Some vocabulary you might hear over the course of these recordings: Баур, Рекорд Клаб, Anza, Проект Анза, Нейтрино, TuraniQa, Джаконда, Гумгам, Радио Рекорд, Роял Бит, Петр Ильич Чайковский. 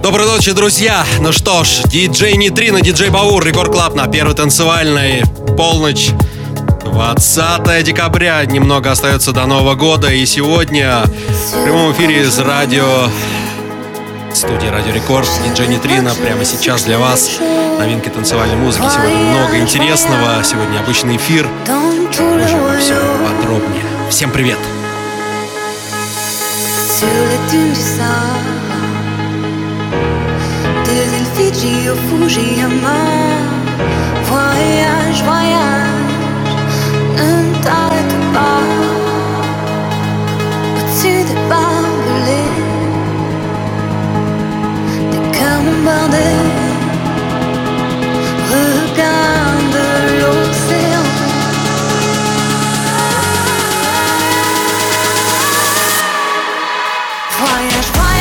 Доброй ночи, друзья! Ну что ж, диджей Нейтрино, диджей Баур, Рекорд Клаб на первой танцевальной, полночь, 20 декабря, немного остается до Нового года, и сегодня в прямом эфире из студии Радио Рекорд, диджей Нейтрино, прямо сейчас для вас новинки танцевальной музыки, сегодня много интересного, сегодня обычный эфир, уже обо всем подробнее. Всем привет! Des îles Fidji au Fujiyama. Voyage, voyage, ne t'arrête pas. Au-dessus des barbelés, des cœurs bombardés. Regarde l'océan. Voyage, voyage.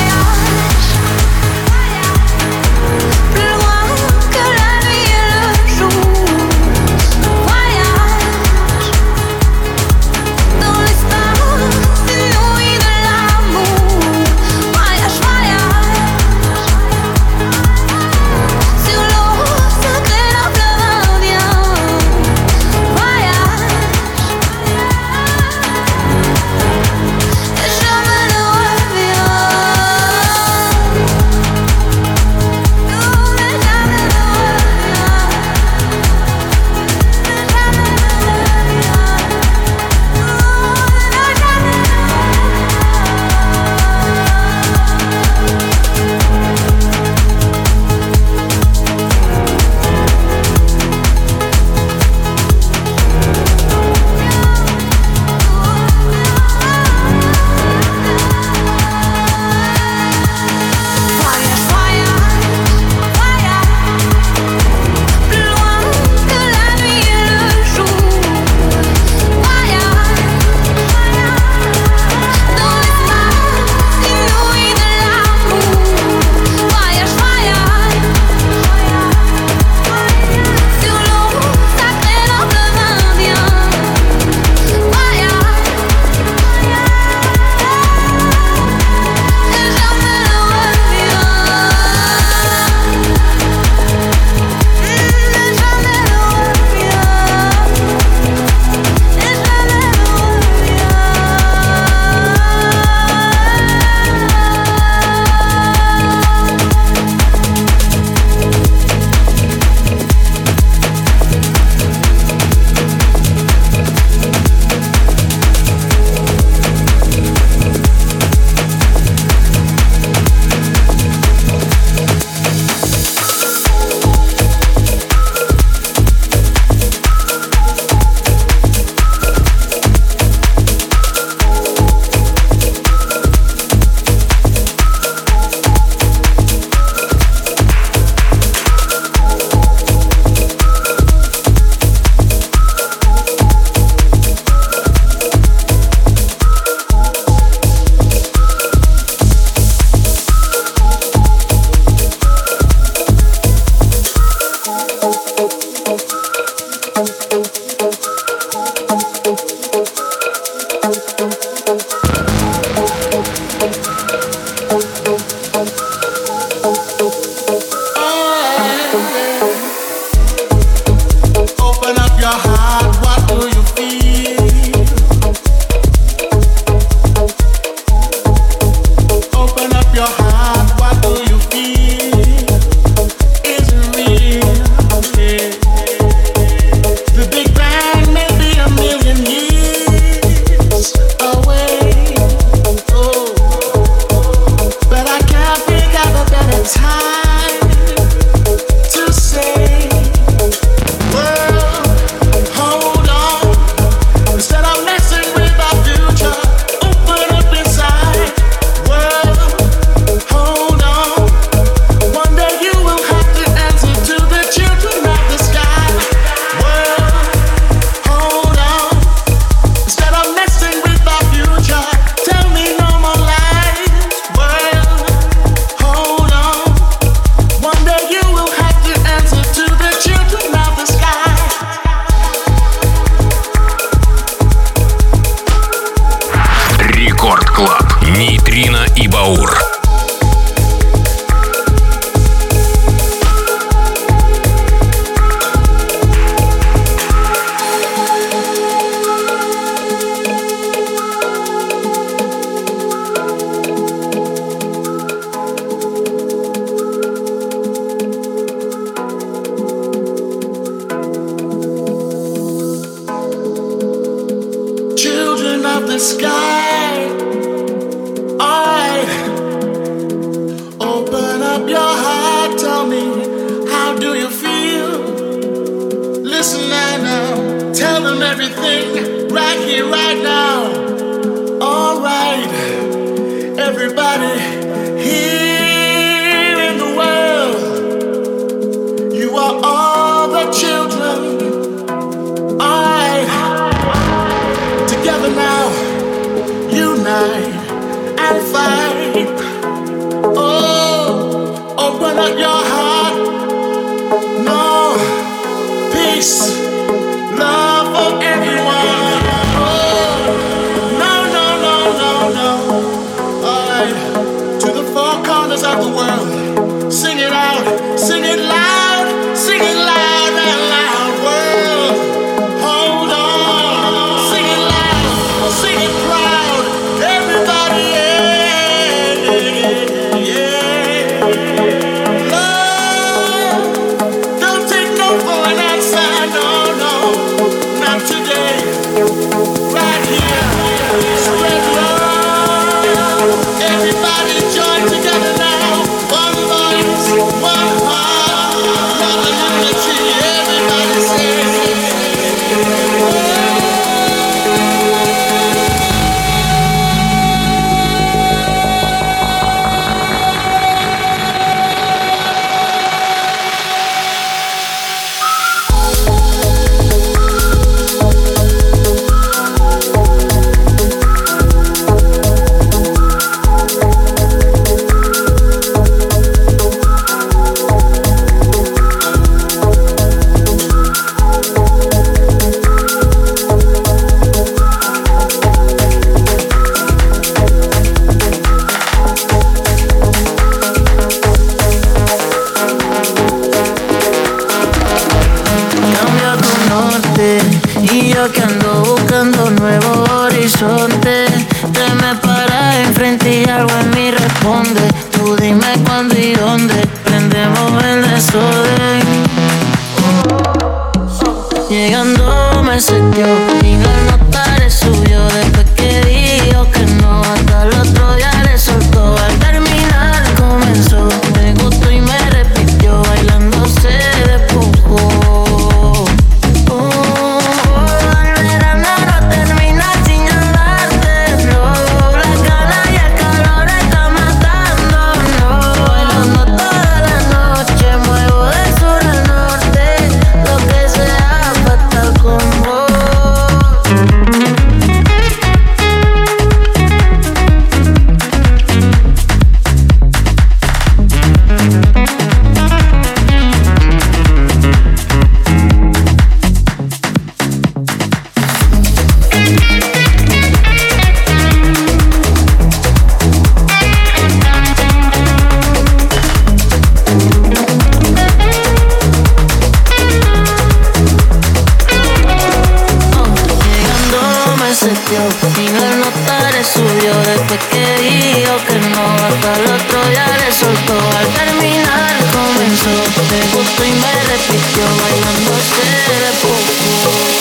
te gustó y me repitió bailando ese pum.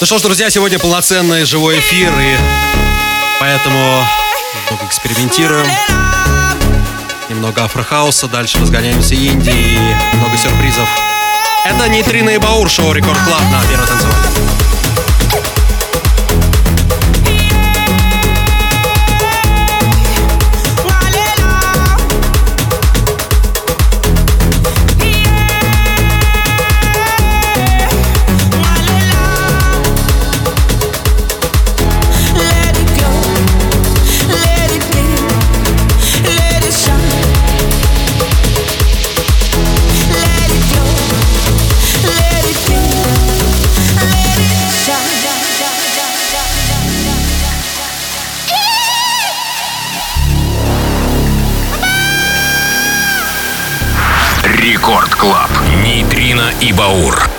Ну что ж, друзья, сегодня полноценный живой эфир, и поэтому немного экспериментируем, немного афрохауса, дальше разгоняемся инди и много сюрпризов. Это Нейтрино и Баур, шоу Рекорд Клаб на Первой танцевальной. Рекорд Клаб. Нейтрино и Баур.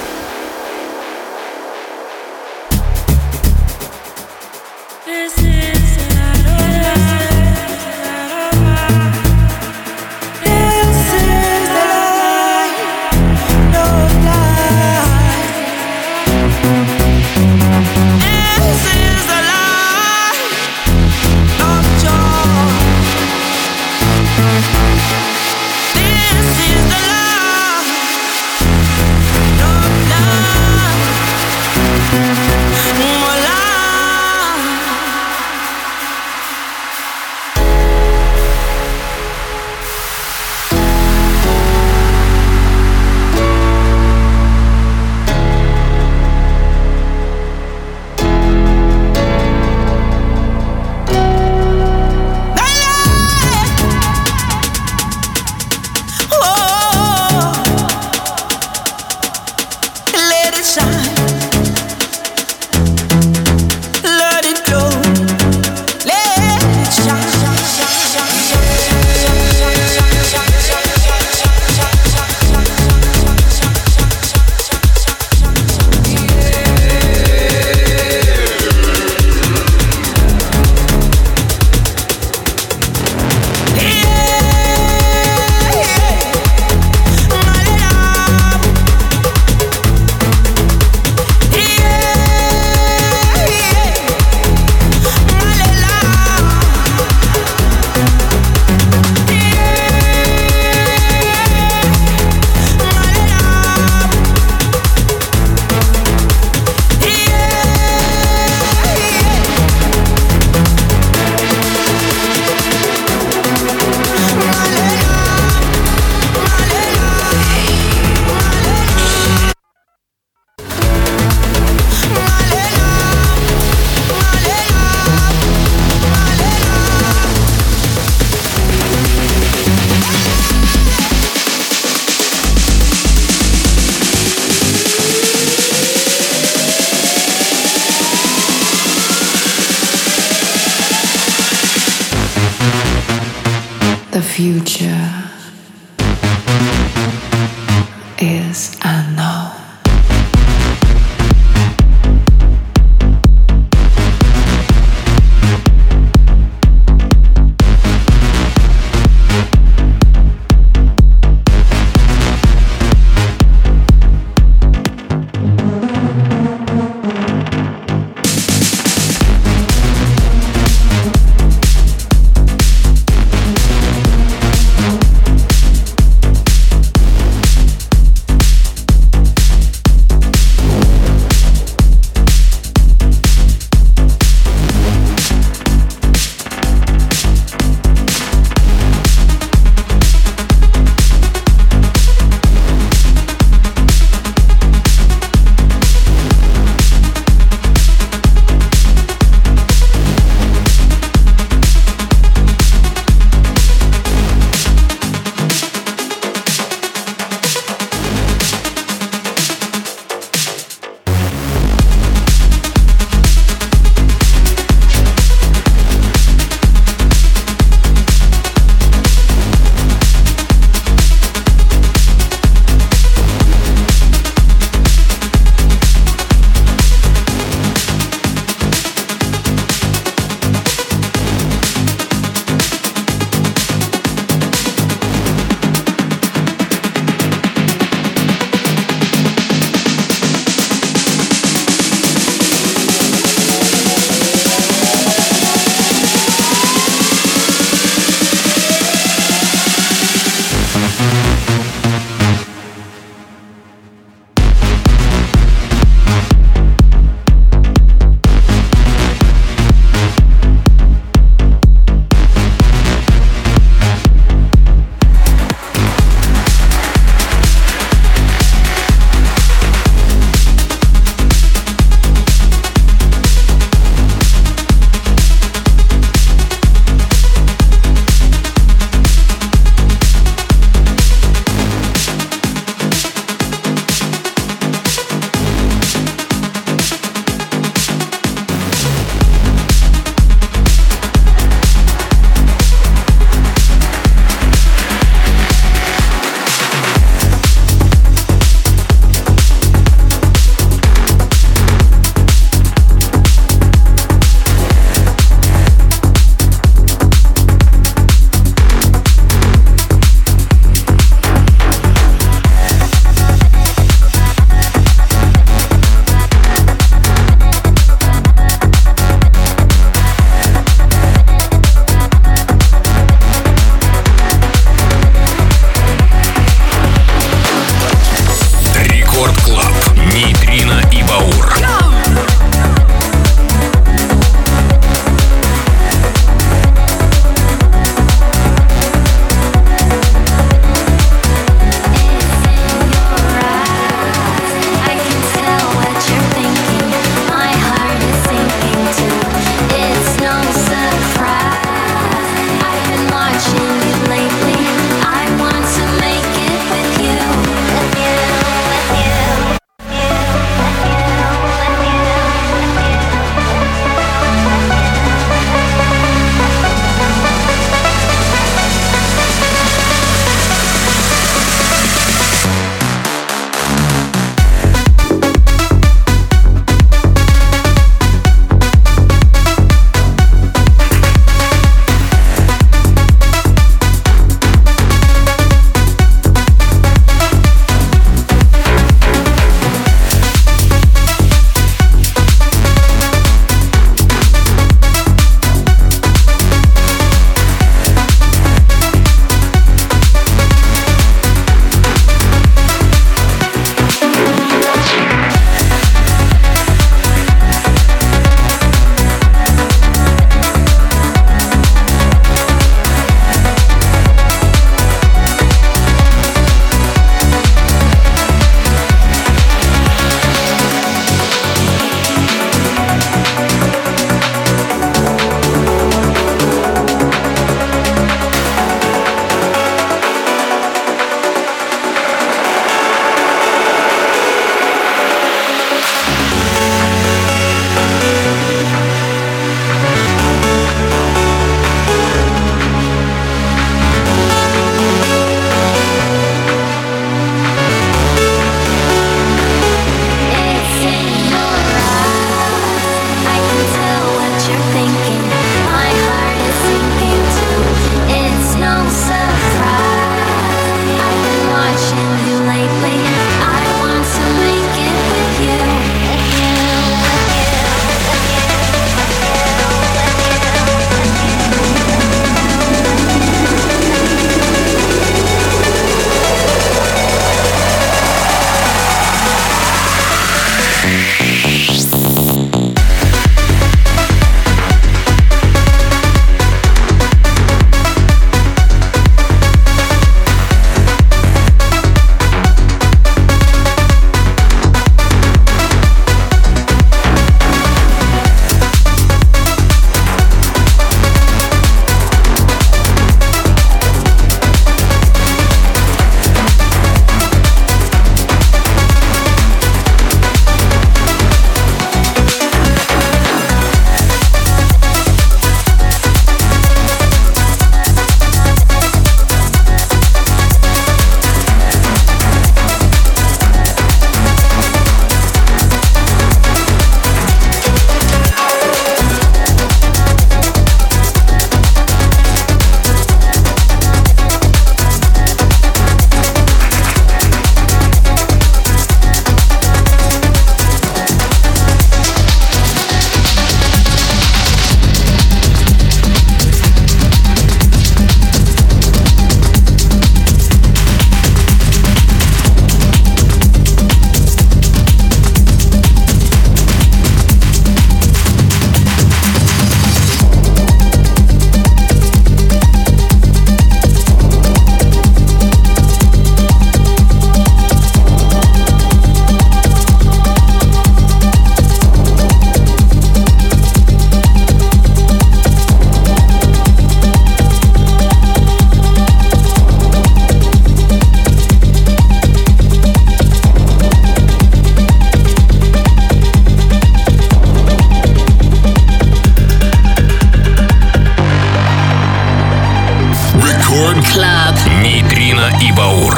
Рекорд. Нейтрино и Баур.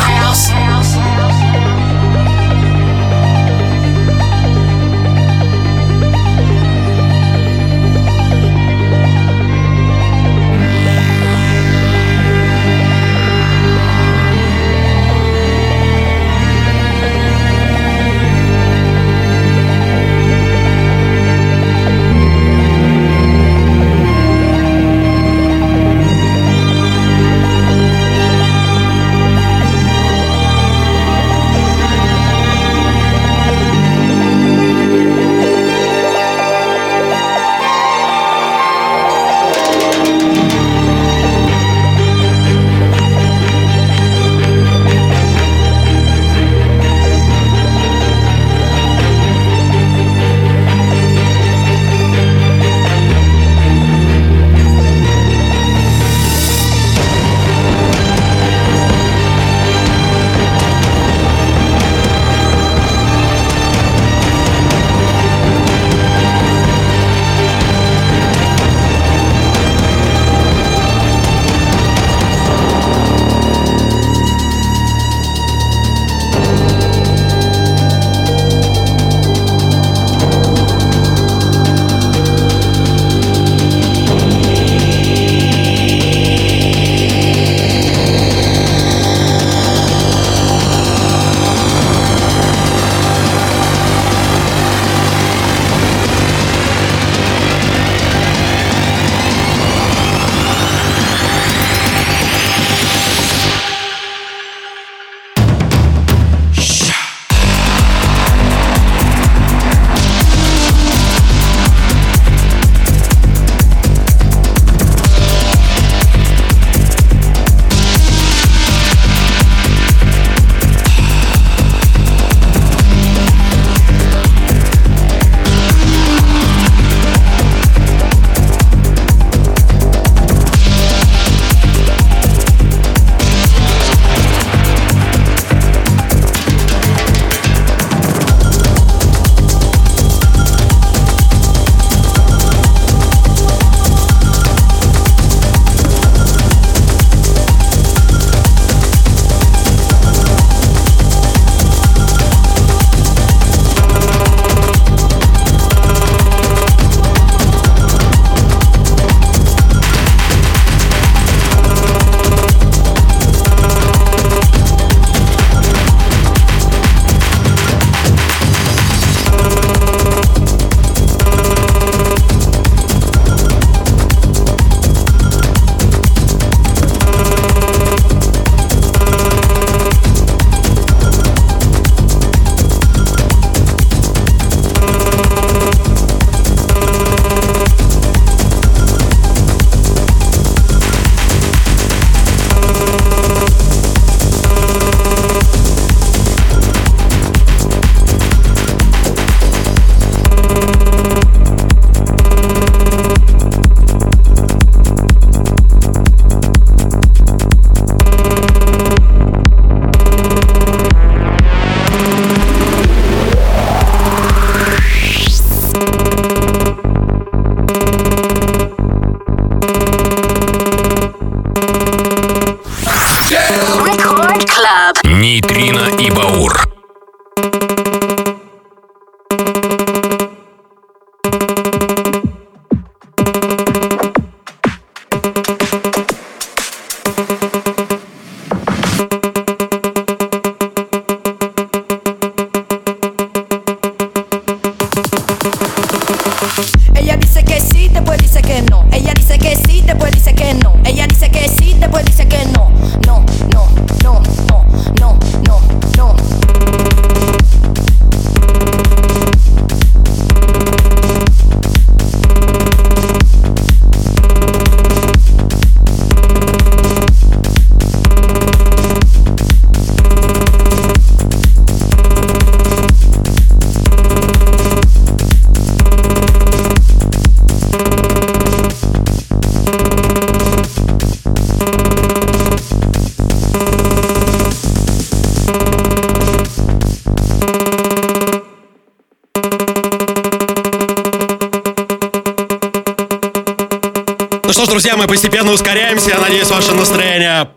друзья, мы постепенно ускоряемся. Я надеюсь, ваше настроение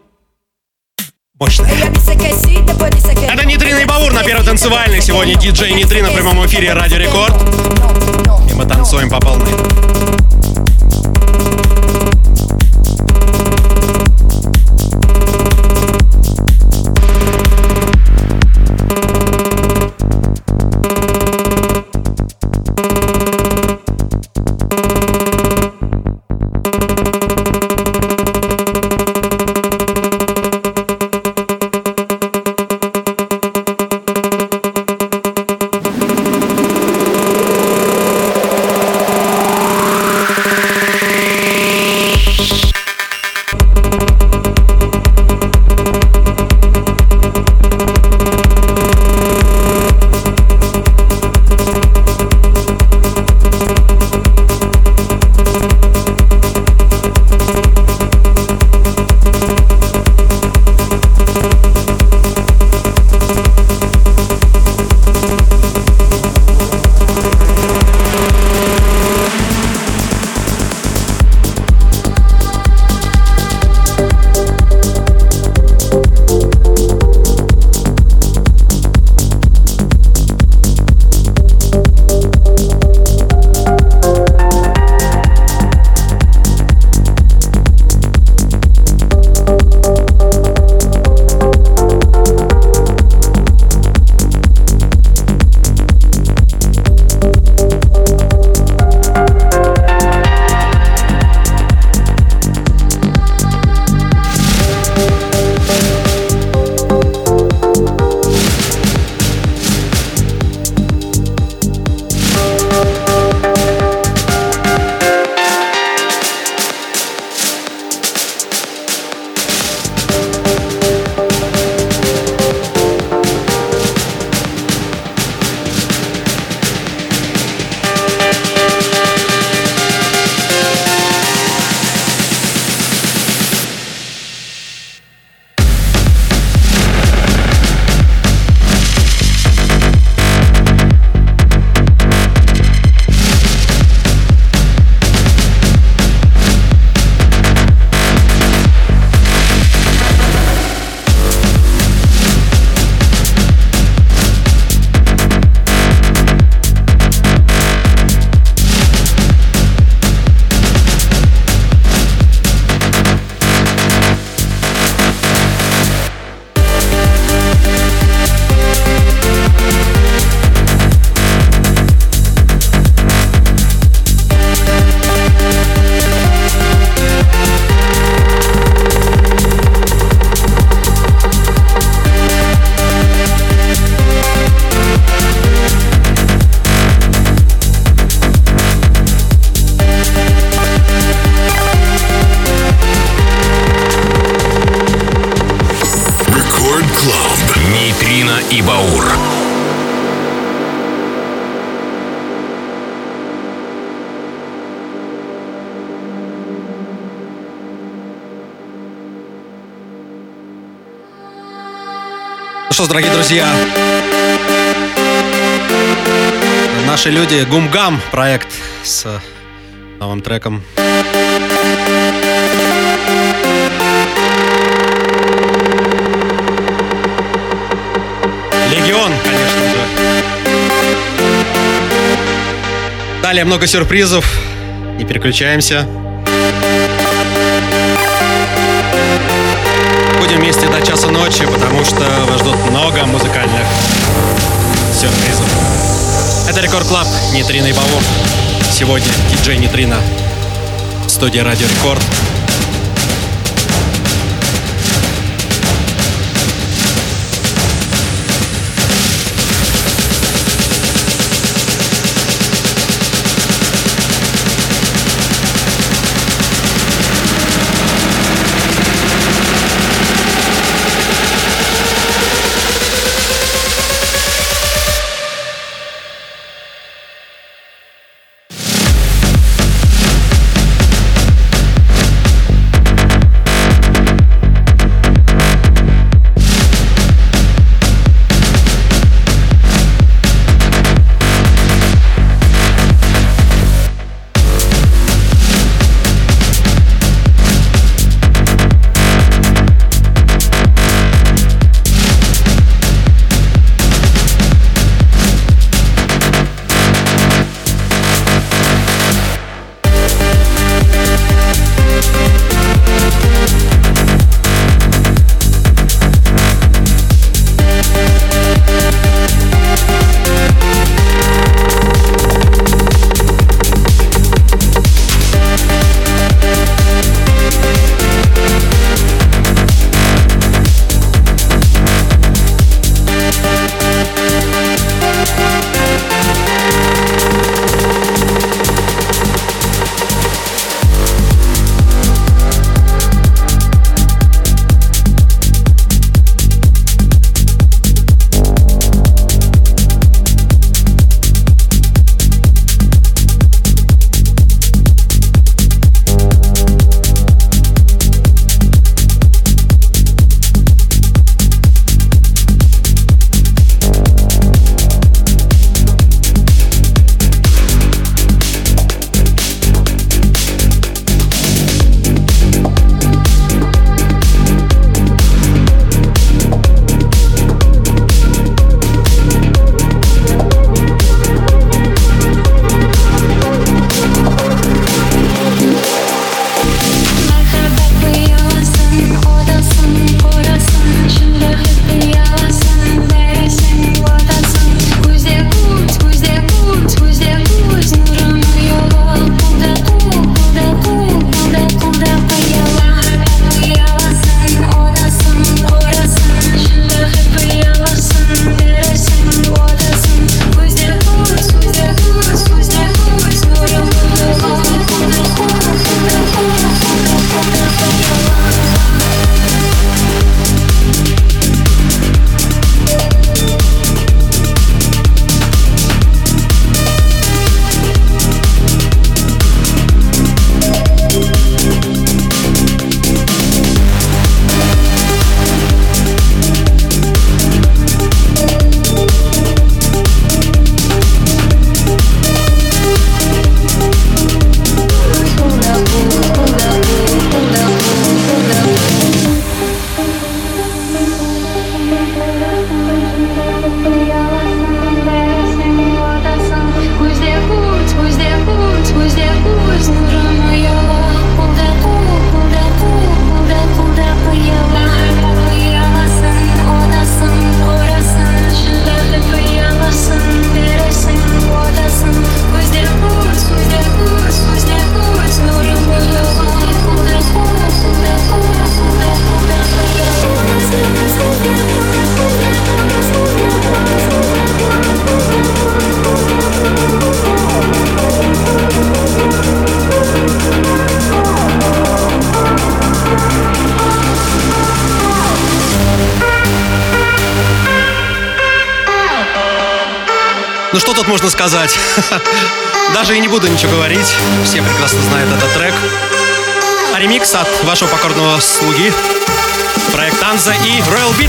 мощное. Это Нейтрино и Баур на первой танцевальной. Сегодня диджей Нейтрино в прямом эфире Радио Рекорд. И мы танцуем по полной. Дорогие друзья, наши люди Гумгам, проект с новым треком. Легион, конечно же. Далее много сюрпризов. Не переключаемся. Будем вместе до часа ночи, потому что вас ждут много музыкальных сюрпризов. Это Рекорд Клаб, Нейтрино и Баур. Сегодня диджей Нейтрино, студия Радио Рекорд. что тут можно сказать? Даже и не буду ничего говорить. Все прекрасно знают этот трек. А ремикс от вашего покорного слуги. Проект Анза и Роял Бит.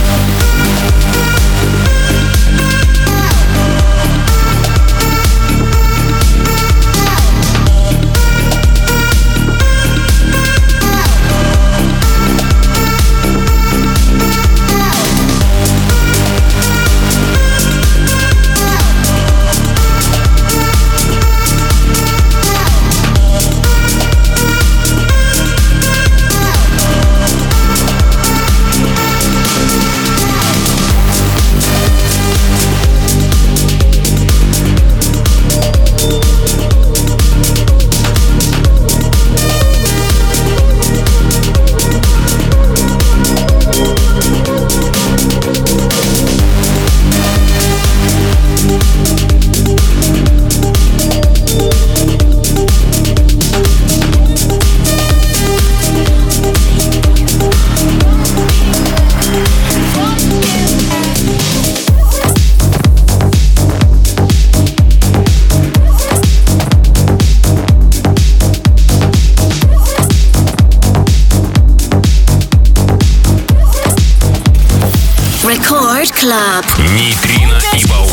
Club. Нейтрино и Баур.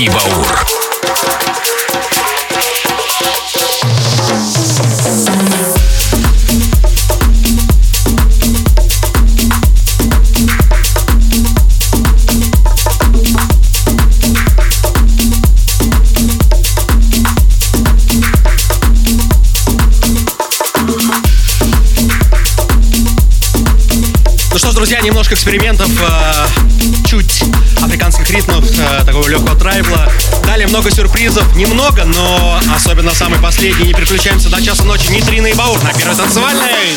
и Баур. Друзья, немножко экспериментов, чуть африканских ритмов, такого легкого трайбла. Далее много сюрпризов, немного, но особенно самый последний. Не переключаемся до часа ночи. Нейтрино и Баур на первой танцевальной.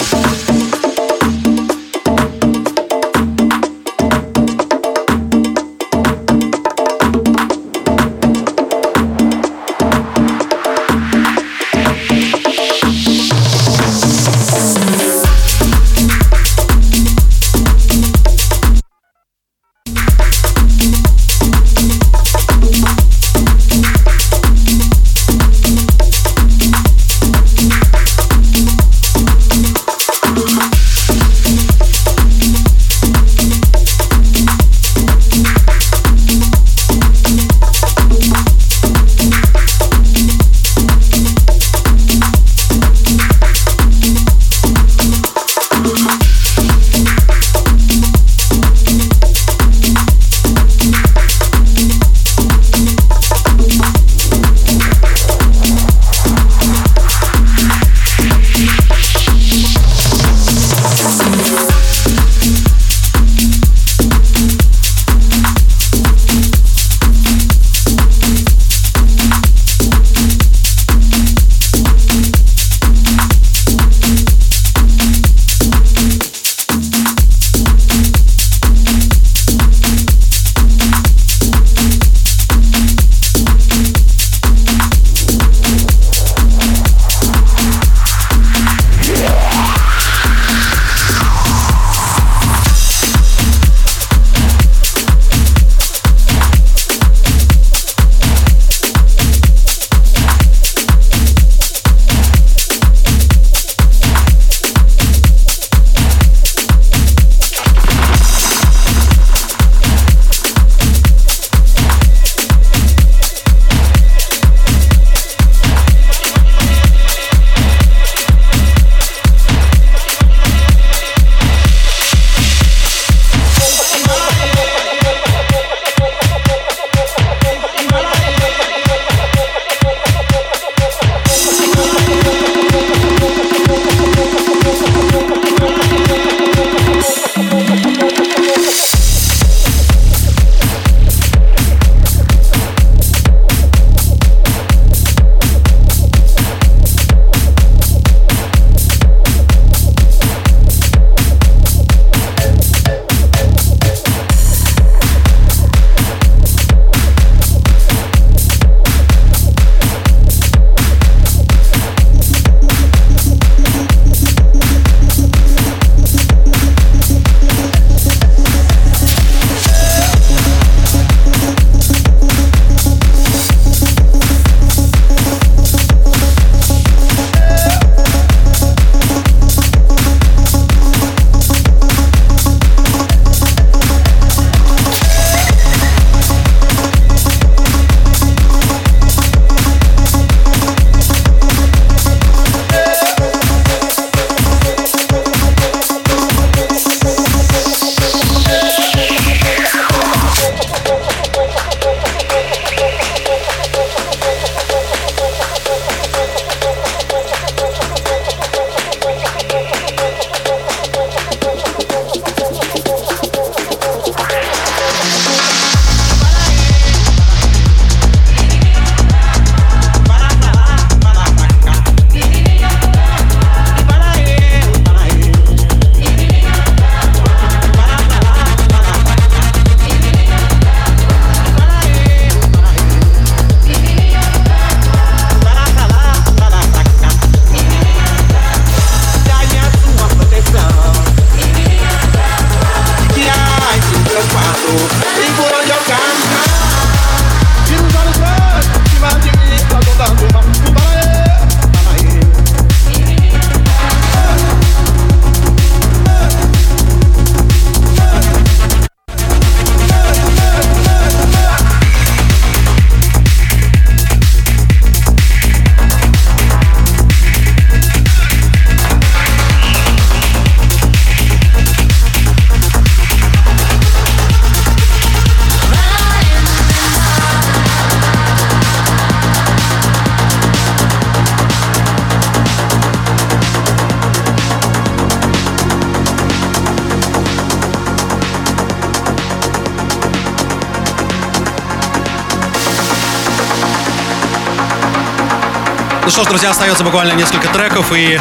Ну что ж, друзья, остается буквально несколько треков, и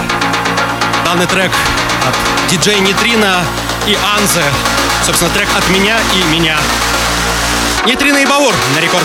данный трек от диджей Нейтрино и Анзы. Собственно, трек от меня и меня. Нейтрино и Баур на Рекорд.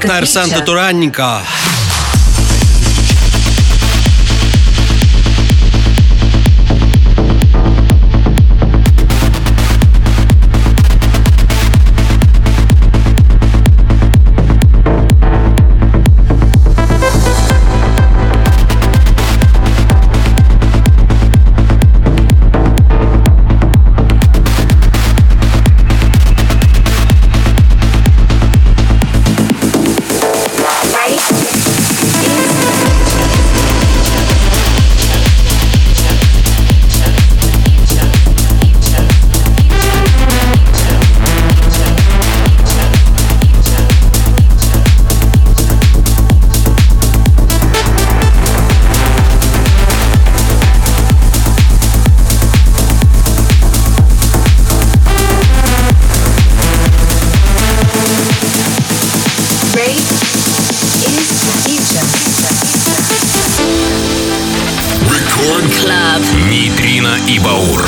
Проект Анза Туранника. Нейтрино и Баур.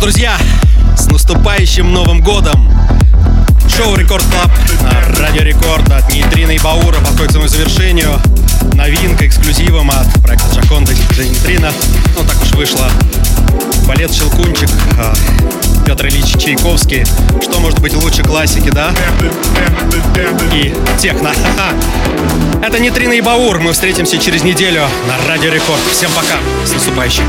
Друзья, с наступающим Новым Годом! Шоу Рекорд Клаб, Радио Рекорд от Нейтрино и Баура подходит к своему завершению. Новинка эксклюзивом от проекта Джаконда и Нейтрино. Ну так уж вышло. Балет «Щелкунчик», Петр Ильич Чайковский. Что может быть лучше классики, да? И техно. Это Нейтрино и Баур. Мы встретимся через неделю на Радио Рекорд. Всем пока. С наступающим.